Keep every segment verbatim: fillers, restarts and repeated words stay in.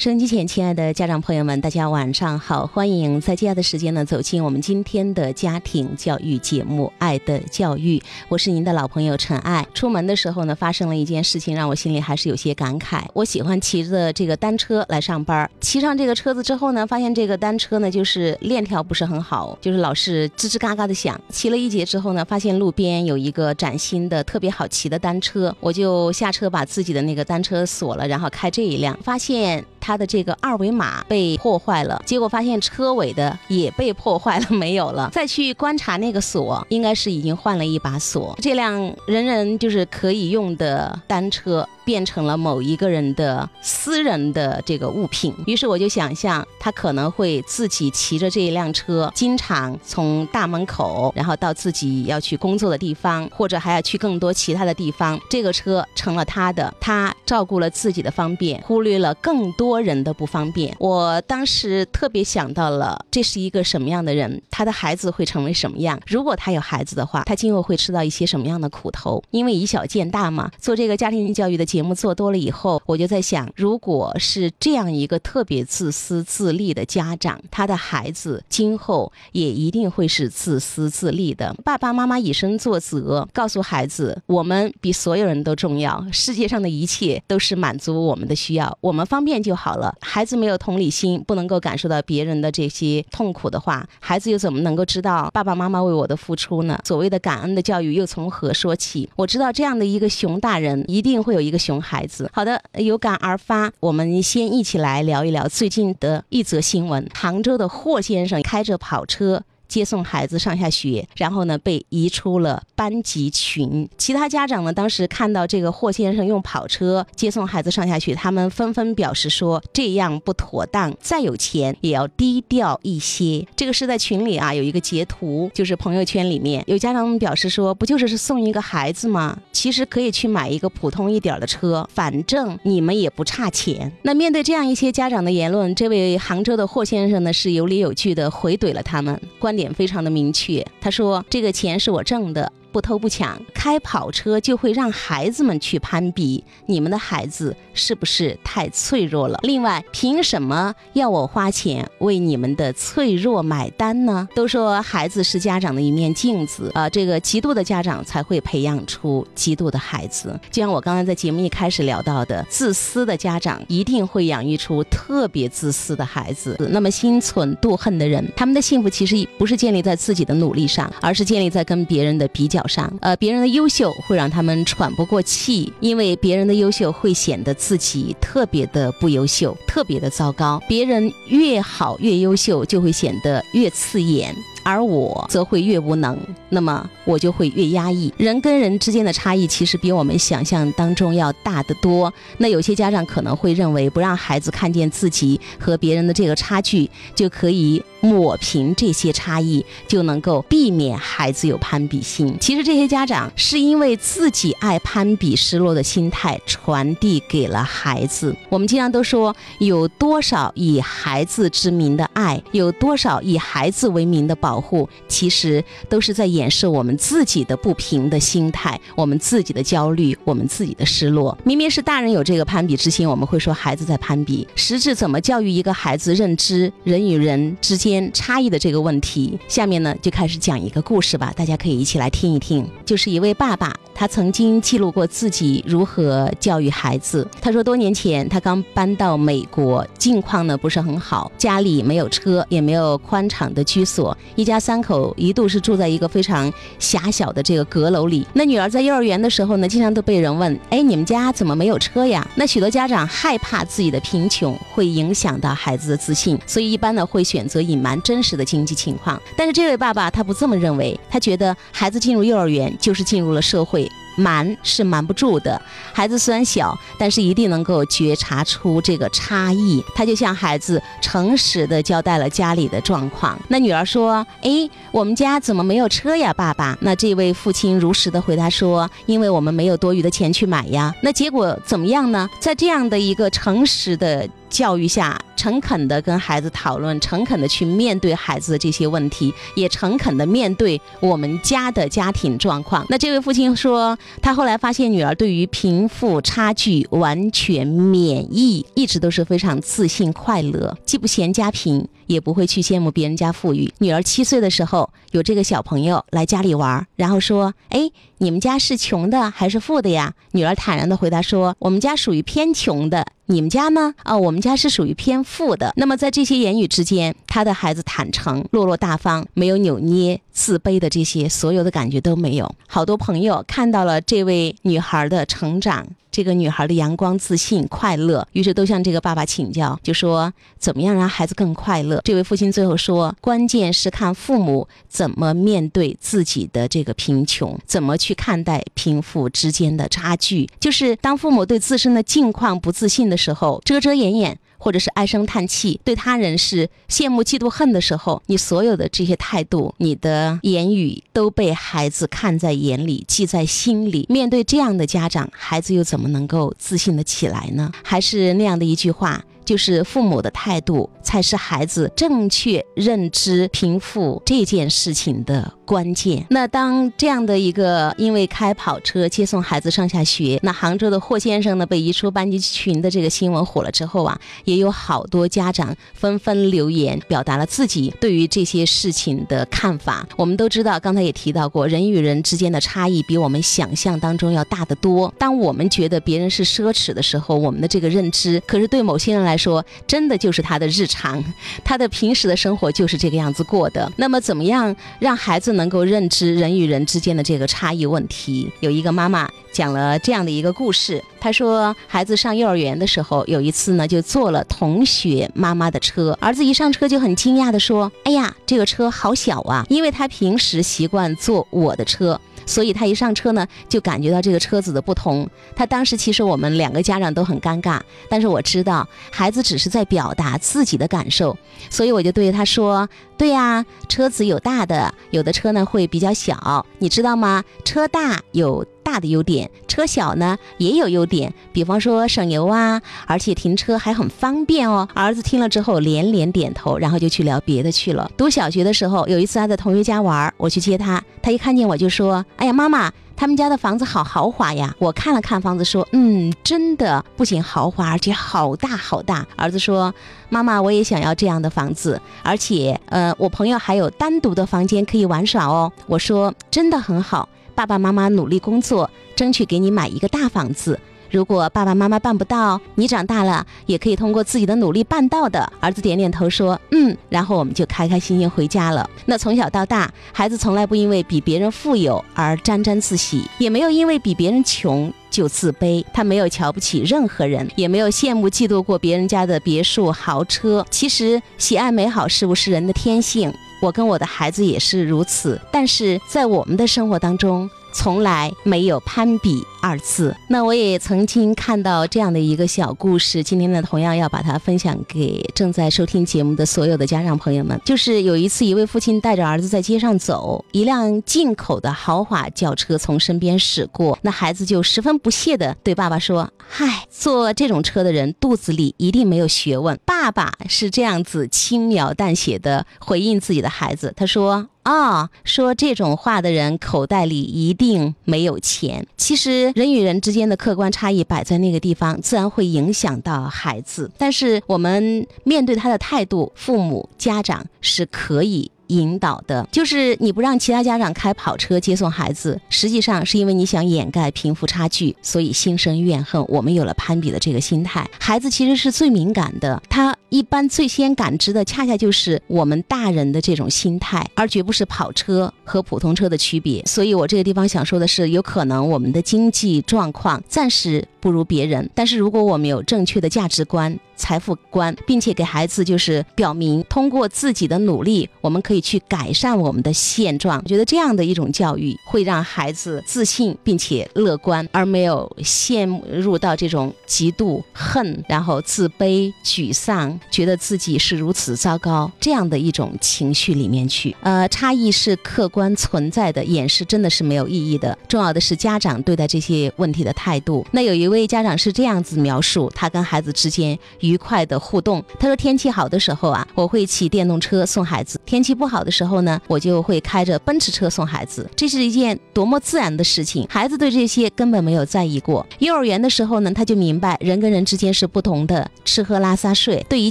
收音机前，亲爱的家长朋友们，大家晚上好！欢迎在接下来的时间呢，走进我们今天的家庭教育节目《爱的教育》，我是您的老朋友陈爱。出门的时候呢，发生了一件事情，让我心里还是有些感慨。我喜欢骑着这个单车来上班，骑上这个车子之后呢，发现这个单车呢，就是链条不是很好，就是老是吱吱嘎嘎的响。骑了一节之后呢，发现路边有一个崭新的、特别好骑的单车，我就下车把自己的那个单车锁了，然后开这一辆，发现它的这个二维码被破坏了，结果发现车尾的也被破坏了，没有了。再去观察那个锁，应该是已经换了一把锁。这辆人人就是可以用的单车变成了某一个人的私人的这个物品，于是我就想象他可能会自己骑着这一辆车，经常从大门口，然后到自己要去工作的地方，或者还要去更多其他的地方。这个车成了他的，他照顾了自己的方便，忽略了更多人的不方便。我当时特别想到了，这是一个什么样的人，他的孩子会成为什么样？如果他有孩子的话，他今后会吃到一些什么样的苦头？因为以小见大嘛，做这个家庭教育的节目节目做多了以后，我就在想，如果是这样一个特别自私自利的家长，他的孩子今后也一定会是自私自利的。爸爸妈妈以身作则，告诉孩子，我们比所有人都重要，世界上的一切都是满足我们的需要，我们方便就好了。孩子没有同理心，不能够感受到别人的这些痛苦的话，孩子又怎么能够知道爸爸妈妈为我的付出呢？所谓的感恩的教育又从何说起？我知道这样的一个熊大人一定会有一个熊熊孩子。好的，有感而发，我们先一起来聊一聊最近的一则新闻。杭州的霍先生开着跑车接送孩子上下学，然后呢被移出了班级群。其他家长呢，当时看到这个霍先生用跑车接送孩子上下学，他们纷纷表示说，这样不妥当，再有钱也要低调一些。这个是在群里啊有一个截图，就是朋友圈里面有家长们表示说，不就是送一个孩子吗？其实可以去买一个普通一点的车，反正你们也不差钱。那面对这样一些家长的言论，这位杭州的霍先生呢是有理有据的回怼了他们，关点非常的明确。他说，这个钱是我挣的，不偷不抢，开跑车就会让孩子们去攀比，你们的孩子是不是太脆弱了？另外，凭什么要我花钱为你们的脆弱买单呢？都说孩子是家长的一面镜子啊、呃，这个极度的家长才会培养出极度的孩子。就像我刚才在节目一开始聊到的，自私的家长一定会养育出特别自私的孩子。那么心存妒恨的人，他们的幸福其实不是建立在自己的努力上，而是建立在跟别人的比较上，呃，别人的优秀会让他们喘不过气，因为别人的优秀会显得自己特别的不优秀，特别的糟糕。别人越好越优秀，就会显得越刺眼，而我则会越无能，那么我就会越压抑。人跟人之间的差异其实比我们想象当中要大得多。那有些家长可能会认为，不让孩子看见自己和别人的这个差距，就可以抹平这些差异，就能够避免孩子有攀比心。其实这些家长是因为自己爱攀比，失落的心态传递给了孩子。我们经常都说，有多少以孩子之名的爱，有多少以孩子为名的保护，其实都是在掩饰我们自己的不平的心态，我们自己的焦虑，我们自己的失落。明明是大人有这个攀比之心，我们会说孩子在攀比，实质怎么教育一个孩子认知人与人之间差异的这个问题。下面呢就开始讲一个故事吧，大家可以一起来听一听。就是一位爸爸，他曾经记录过自己如何教育孩子。他说，多年前他刚搬到美国，境况呢不是很好，家里没有车，也没有宽敞的居所，一家三口一度是住在一个非常狭小的这个阁楼里。那女儿在幼儿园的时候呢，经常都被人问，哎，你们家怎么没有车呀？那许多家长害怕自己的贫穷会影响到孩子的自信，所以一般呢会选择隐瞒真实的经济情况。但是这位爸爸他不这么认为，他觉得孩子进入幼儿园就是进入了社会，瞒是瞒不住的。孩子虽然小，但是一定能够觉察出这个差异。他就向孩子诚实地交代了家里的状况。那女儿说，哎，我们家怎么没有车呀，爸爸？那这位父亲如实地回答说，因为我们没有多余的钱去买呀。那结果怎么样呢？在这样的一个诚实的教育下，诚恳的跟孩子讨论，诚恳的去面对孩子的这些问题，也诚恳的面对我们家的家庭状况。那这位父亲说，他后来发现女儿对于贫富差距完全免疫，一直都是非常自信快乐，既不嫌家贫，也不会去羡慕别人家富裕。女儿七岁的时候，有这个小朋友来家里玩，然后说，哎，你们家是穷的还是富的呀？女儿坦然地回答说，我们家属于偏穷的，你们家呢？哦，我们家是属于偏富的。那么在这些言语之间，他的孩子坦诚、落落大方，没有扭捏、自卑的这些所有的感觉都没有。好多朋友看到了这位女孩的成长，这个女孩的阳光、自信、快乐，于是都向这个爸爸请教，就说怎么样让孩子更快乐。这位父亲最后说，关键是看父母怎么面对自己的这个贫穷，怎么去看待贫富之间的差距。就是当父母对自身的境况不自信的时候，遮遮掩掩，或者是唉声叹气，对他人是羡慕嫉妒恨的时候，你所有的这些态度，你的言语都被孩子看在眼里，记在心里。面对这样的家长，孩子又怎么能够自信的起来呢？还是那样的一句话，就是父母的态度才是孩子正确认知贫富这件事情的关键。那当这样的一个因为开跑车接送孩子上下学，那杭州的霍先生呢被移出班级群的这个新闻火了之后啊，也有好多家长纷纷留言，表达了自己对于这些事情的看法。我们都知道，刚才也提到过，人与人之间的差异比我们想象当中要大得多。当我们觉得别人是奢侈的时候，我们的这个认知，可是对某些人来说，真的就是他的日常，他的平时的生活就是这个样子过的。那么怎么样让孩子能够认知人与人之间的这个差异问题？有一个妈妈讲了这样的一个故事，她说孩子上幼儿园的时候，有一次呢就坐了同学妈妈的车，儿子一上车就很惊讶地说，哎呀，这个车好小啊。因为他平时习惯坐我的车，所以他一上车呢就感觉到这个车子的不同。他当时其实我们两个家长都很尴尬，但是我知道孩子只是在表达自己的感受，所以我就对他说，对呀，车子有大的，有的车呢会比较小，你知道吗？车大有大的优点，车小呢也有优点，比方说省油啊，而且停车还很方便哦。儿子听了之后连连点头，然后就去聊别的去了。读小学的时候，有一次他在同学家玩，我去接他，他一看见我就说，哎呀，妈妈，他们家的房子好豪华呀。我看了看房子说，嗯，真的不仅豪华，而且好大好大。儿子说，妈妈，我也想要这样的房子，而且呃，我朋友还有单独的房间可以玩耍哦。我说，真的很好，爸爸妈妈努力工作，争取给你买一个大房子。如果爸爸妈妈办不到，你长大了也可以通过自己的努力办到的。儿子点点头说，嗯，然后我们就开开心心回家了。那从小到大，孩子从来不因为比别人富有而沾沾自喜，也没有因为比别人穷就自卑，他没有瞧不起任何人，也没有羡慕嫉妒过别人家的别墅豪车。其实喜爱美好事物是人的天性，我跟我的孩子也是如此，但是在我们的生活当中从来没有攀比二字。那我也曾经看到这样的一个小故事，今天呢同样要把它分享给正在收听节目的所有的家长朋友们。就是有一次，一位父亲带着儿子在街上走，一辆进口的豪华轿车从身边驶过，那孩子就十分不屑地对爸爸说，嗨，坐这种车的人肚子里一定没有学问。爸爸是这样子轻描淡写的回应自己的孩子，他说，哦，说这种话的人口袋里一定没有钱。其实人与人之间的客观差异摆在那个地方，自然会影响到孩子，但是我们面对他的态度，父母家长是可以引导的。就是你不让其他家长开跑车接送孩子，实际上是因为你想掩盖贫富差距，所以心生怨恨，我们有了攀比的这个心态。孩子其实是最敏感的，他一般最先感知的恰恰就是我们大人的这种心态，而绝不是跑车和普通车的区别。所以我这个地方想说的是，有可能我们的经济状况暂时不如别人，但是如果我们有正确的价值观、财富观，并且给孩子就是表明，通过自己的努力，我们可以去改善我们的现状。我觉得这样的一种教育会让孩子自信并且乐观，而没有陷入到这种嫉妒、恨，然后自卑、沮丧、种觉得自己是如此糟糕这样的一种情绪里面去。呃，差异是客观存在的，掩饰真的是没有意义的，重要的是家长对待这些问题的态度。那有一位家长是这样子描述他跟孩子之间愉快的互动，他说天气好的时候啊，我会骑电动车送孩子，天气不好的时候呢，我就会开着奔驰车送孩子，这是一件多么自然的事情，孩子对这些根本没有在意过。幼儿园的时候呢，他就明白人跟人之间是不同的，吃喝拉撒睡，对一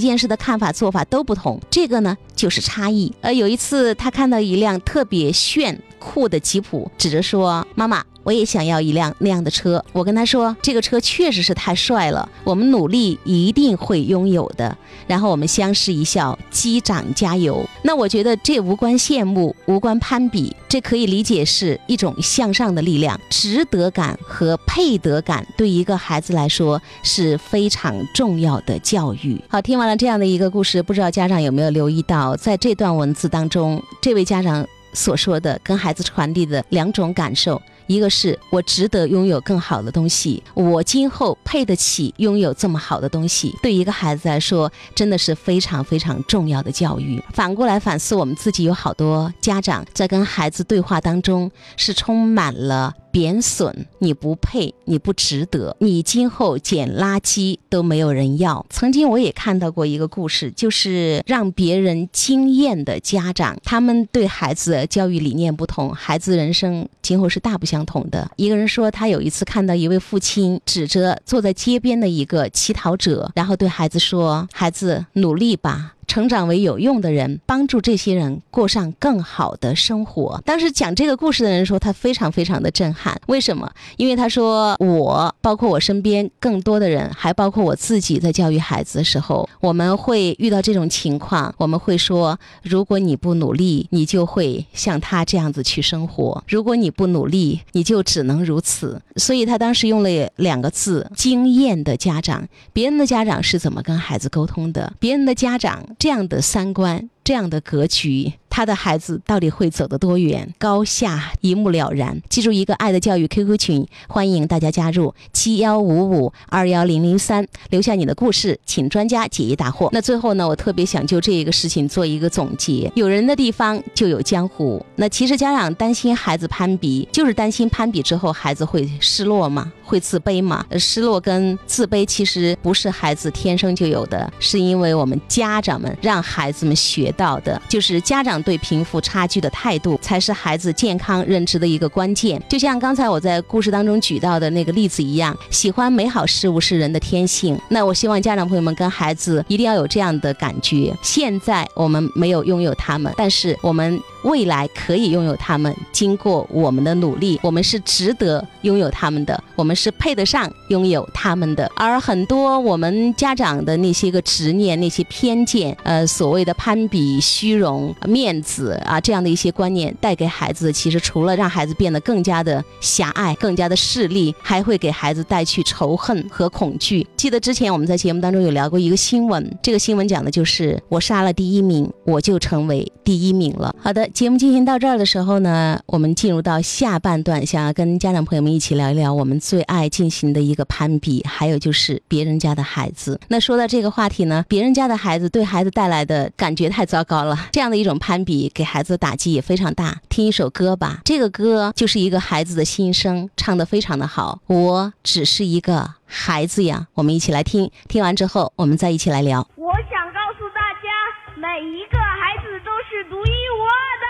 件事的看法做法都不同，这个呢就是差异。呃，有一次他看到一辆特别炫酷的吉普，指着说妈妈我也想要一辆那样的车，我跟他说这个车确实是太帅了，我们努力一定会拥有的，然后我们相视一笑，击掌加油。那我觉得这无关羡慕，无关攀比，这可以理解是一种向上的力量。值得感和配得感对一个孩子来说是非常重要的教育。好，听完了这样的一个故事，不知道家长有没有留意到，在这段文字当中，这位家长所说的跟孩子传递的两种感受，一个是我值得拥有更好的东西，我今后配得起拥有这么好的东西，对一个孩子来说真的是非常非常重要的教育。反过来反思我们自己，有好多家长在跟孩子对话当中是充满了贬损，你不配，你不值得，你今后捡垃圾都没有人要。曾经我也看到过一个故事，就是让别人惊艳的家长，他们对孩子的教育理念不同，孩子人生今后是大不相同的。一个人说他有一次看到一位父亲指着坐在街边的一个乞讨者，然后对孩子说，孩子努力吧，成长为有用的人，帮助这些人过上更好的生活。当时讲这个故事的人说他非常非常的震撼，为什么？因为他说我，包括我身边更多的人，还包括我自己，在教育孩子的时候，我们会遇到这种情况，我们会说如果你不努力，你就会像他这样子去生活，如果你不努力，你就只能如此。所以他当时用了两个字，经验的家长。别人的家长是怎么跟孩子沟通的？别人的家长这样的三观，这样的格局，他的孩子到底会走得多远？高下一目了然。记住一个爱的教育 Q Q 群，欢迎大家加入七一五五二一零零三，留下你的故事，请专家解疑答惑。那最后呢，我特别想就这个事情做一个总结，有人的地方就有江湖。那其实家长担心孩子攀比，就是担心攀比之后孩子会失落吗？会自卑吗？失落跟自卑其实不是孩子天生就有的，是因为我们家长们让孩子们学到的，就是家长对贫富差距的态度才是孩子健康认知的一个关键。就像刚才我在故事当中举到的那个例子一样，喜欢美好事物是人的天性。那我希望家长朋友们跟孩子一定要有这样的感觉，现在我们没有拥有他们，但是我们未来可以拥有他们，经过我们的努力，我们是值得拥有他们的，我们是配得上拥有他们的。而很多我们家长的那些个执念，那些偏见，呃，所谓的攀比、虚荣、面子啊，这样的一些观念带给孩子，其实除了让孩子变得更加的狭隘、更加的势利，还会给孩子带去仇恨和恐惧。记得之前我们在节目当中有聊过一个新闻，这个新闻讲的就是我杀了第一名，我就成为第一名了。好的，节目进行到这儿的时候呢，我们进入到下半段，想要跟家长朋友们一起聊一聊我们最爱进行的一个攀比，还有就是别人家的孩子。那说到这个话题呢，别人家的孩子对孩子带来的感觉太糟糕了，这样的一种攀比给孩子的打击也非常大。听一首歌吧，这个歌就是一个孩子的心声，唱得非常的好，我只是一个孩子呀，我们一起来听，听完之后我们再一起来聊。我想告诉大家，每一个孩子都是独一无二的。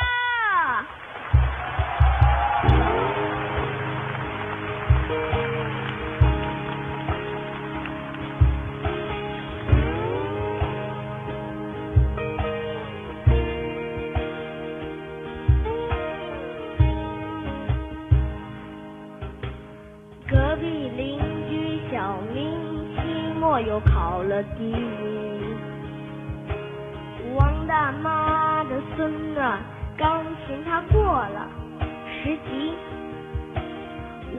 隔壁邻居小明期末又考了第一名，王大妈的孙子钢琴他过了十级。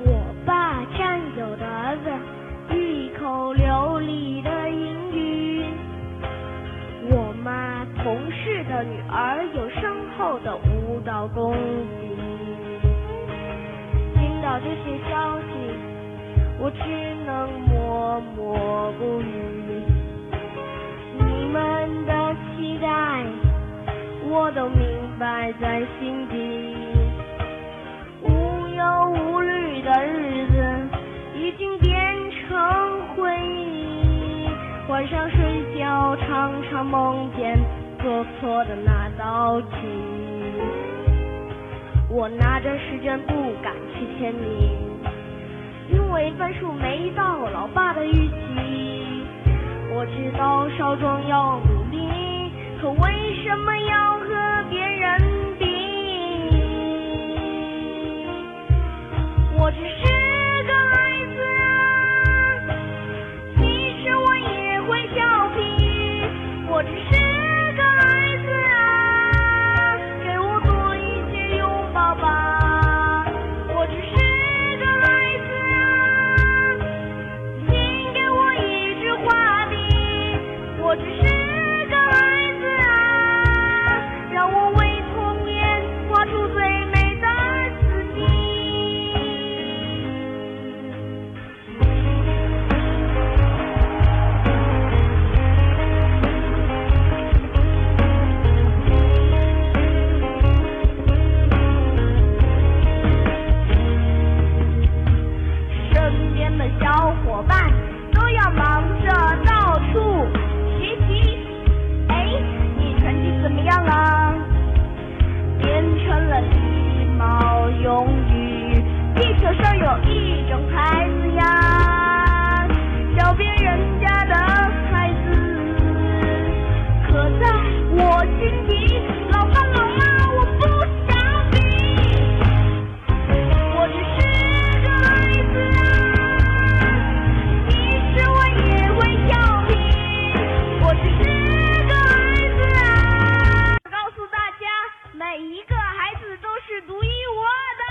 我爸战友的儿子一口流利的英语，我妈同事的女儿有深厚的舞蹈功底。听到这些消息，我只能默默不语。你们怀在心底。无忧无虑的日子已经变成回忆，晚上睡觉常常梦见做错的那道题，我拿着试卷不敢去签名，因为分数没到老爸的预期。我知道少壮要努力，可为什么要和别人比？我只是个孩子，其实我也会调皮。我只是个孩子啊，给我多一些拥抱吧。我只是个孩子啊，请给我一支画笔。我只是个孩子啊，让我为童年画出最美的自己。身边的小伙伴都要忙着到处学习，哎，你成绩怎么样了？变成了礼貌用语，地球上有一种孩子呀，小别人家的孩子。可在我心底，老爸老妈我不想比。我只是个孩子啊，其实我也会调皮。我只是个孩子啊，告诉大家，每一个孩子都是独一无二的。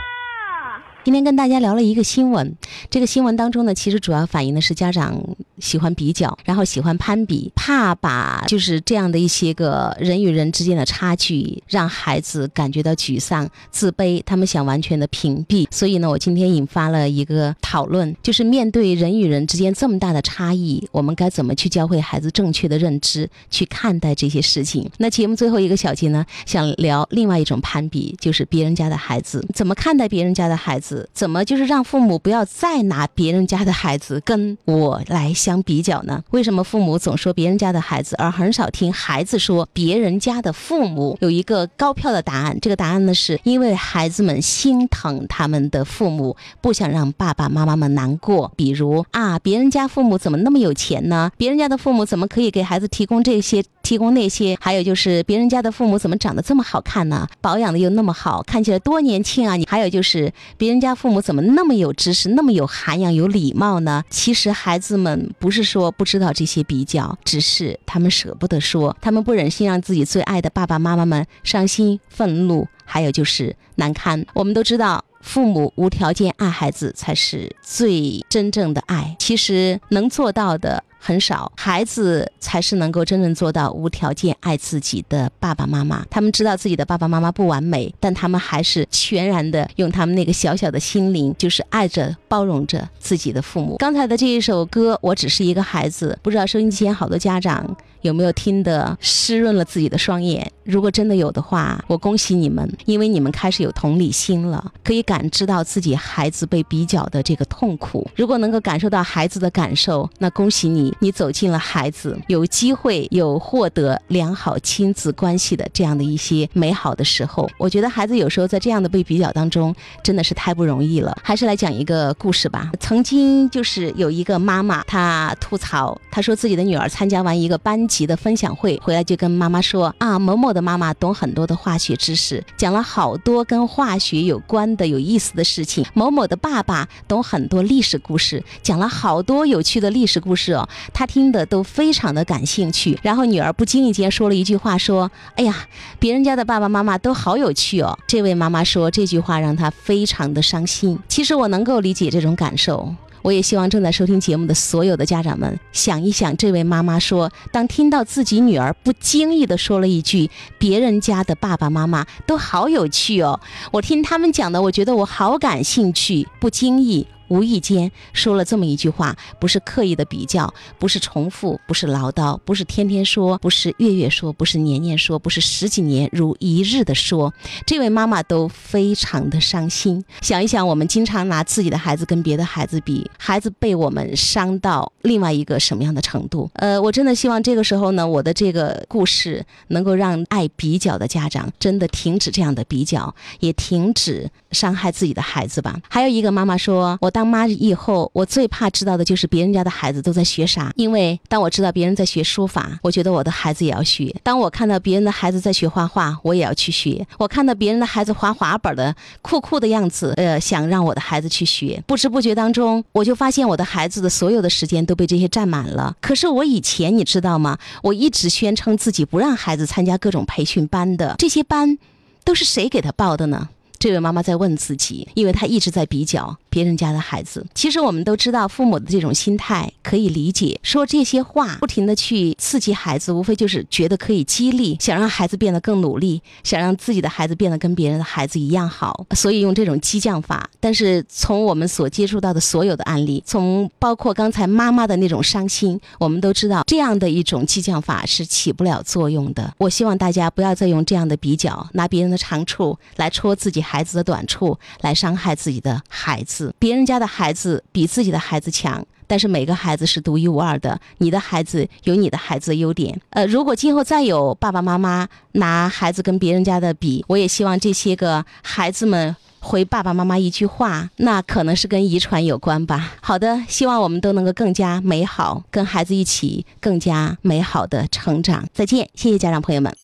今天跟大家聊了一个新闻，这个新闻当中呢，其实主要反映的是家长喜欢比较，然后喜欢攀比，怕把就是这样的一些个人与人之间的差距让孩子感觉到沮丧、自卑，他们想完全的屏蔽。所以呢，我今天引发了一个讨论，就是面对人与人之间这么大的差异，我们该怎么去教会孩子正确的认知，去看待这些事情。那节目最后一个小节呢，想聊另外一种攀比，就是别人家的孩子怎么看待别人家的孩子，怎么就是让父母不要再拿别人家的孩子跟我来相比较呢？为什么父母总说别人家的孩子，而很少听孩子说别人家的父母？有一个高票的答案，这个答案呢是因为孩子们心疼他们的父母，不想让爸爸妈妈们难过。比如啊，别人家父母怎么那么有钱呢？别人家的父母怎么可以给孩子提供这些提供那些？还有就是别人家的父母怎么长得这么好看呢？保养的又那么好，看起来多年轻啊！还有就是别人家父母怎么那么有知识，那么有涵养，有礼貌呢？其实孩子们不是说不知道这些比较，只是他们舍不得说，他们不忍心让自己最爱的爸爸妈妈们伤心、愤怒，还有就是难堪。我们都知道父母无条件爱孩子才是最真正的爱，其实能做到的很少，孩子才是能够真正做到无条件爱自己的爸爸妈妈。他们知道自己的爸爸妈妈不完美，但他们还是全然的用他们那个小小的心灵，就是爱着包容着自己的父母。刚才的这一首歌我只是一个孩子，不知道收音机前好多家长有没有听得湿润了自己的双眼？如果真的有的话，我恭喜你们，因为你们开始有同理心了，可以感知到自己孩子被比较的这个痛苦。如果能够感受到孩子的感受，那恭喜你，你走进了孩子，有机会有获得良好亲子关系的这样的一些美好的时候。我觉得孩子有时候在这样的被比较当中真的是太不容易了。还是来讲一个故事吧。曾经就是有一个妈妈，她吐槽，她说自己的女儿参加完一个班级的分享会回来，就跟妈妈说啊，某某的妈妈懂很多的化学知识，讲了好多跟化学有关的有意思的事情。某某的爸爸懂很多历史故事，讲了好多有趣的历史故事哦，他听得都非常的感兴趣。然后女儿不经意间说了一句话，说哎呀，别人家的爸爸妈妈都好有趣哦。这位妈妈说这句话让她非常的伤心。其实我能够理解这种感受，我也希望正在收听节目的所有的家长们想一想，这位妈妈说当听到自己女儿不经意地说了一句别人家的爸爸妈妈都好有趣哦，我听他们讲的我觉得我好感兴趣，不经意无意间说了这么一句话，不是刻意的比较，不是重复，不是唠叨，不是天天说，不是月月说，不是年年说，不是十几年如一日的说，这位妈妈都非常的伤心。想一想，我们经常拿自己的孩子跟别的孩子比，孩子被我们伤到另外一个什么样的程度？呃，我真的希望这个时候呢，我的这个故事能够让爱比较的家长真的停止这样的比较，也停止伤害自己的孩子吧。还有一个妈妈说，我当妈以后，我最怕知道的就是别人家的孩子都在学啥，因为当我知道别人在学书法，我觉得我的孩子也要学；当我看到别人的孩子在学画画，我也要去学；我看到别人的孩子滑滑板的酷酷的样子，呃，想让我的孩子去学。不知不觉当中，我就发现我的孩子的所有的时间都被这些占满了。可是我以前你知道吗？我一直宣称自己不让孩子参加各种培训班的，这些班都是谁给他报的呢？这位妈妈在问自己，因为她一直在比较别人家的孩子。其实我们都知道，父母的这种心态可以理解，说这些话不停地去刺激孩子，无非就是觉得可以激励，想让孩子变得更努力，想让自己的孩子变得跟别人的孩子一样好，所以用这种激将法。但是从我们所接触到的所有的案例，从包括刚才妈妈的那种伤心，我们都知道这样的一种激将法是起不了作用的。我希望大家不要再用这样的比较，拿别人的长处来戳自己孩子的短处，来伤害自己的孩子。别人家的孩子比自己的孩子强，但是每个孩子是独一无二的，你的孩子有你的孩子的优点。呃，如果今后再有爸爸妈妈拿孩子跟别人家的比，我也希望这些个孩子们回爸爸妈妈一句话，那可能是跟遗传有关吧。好的，希望我们都能够更加美好，跟孩子一起更加美好的成长。再见，谢谢家长朋友们。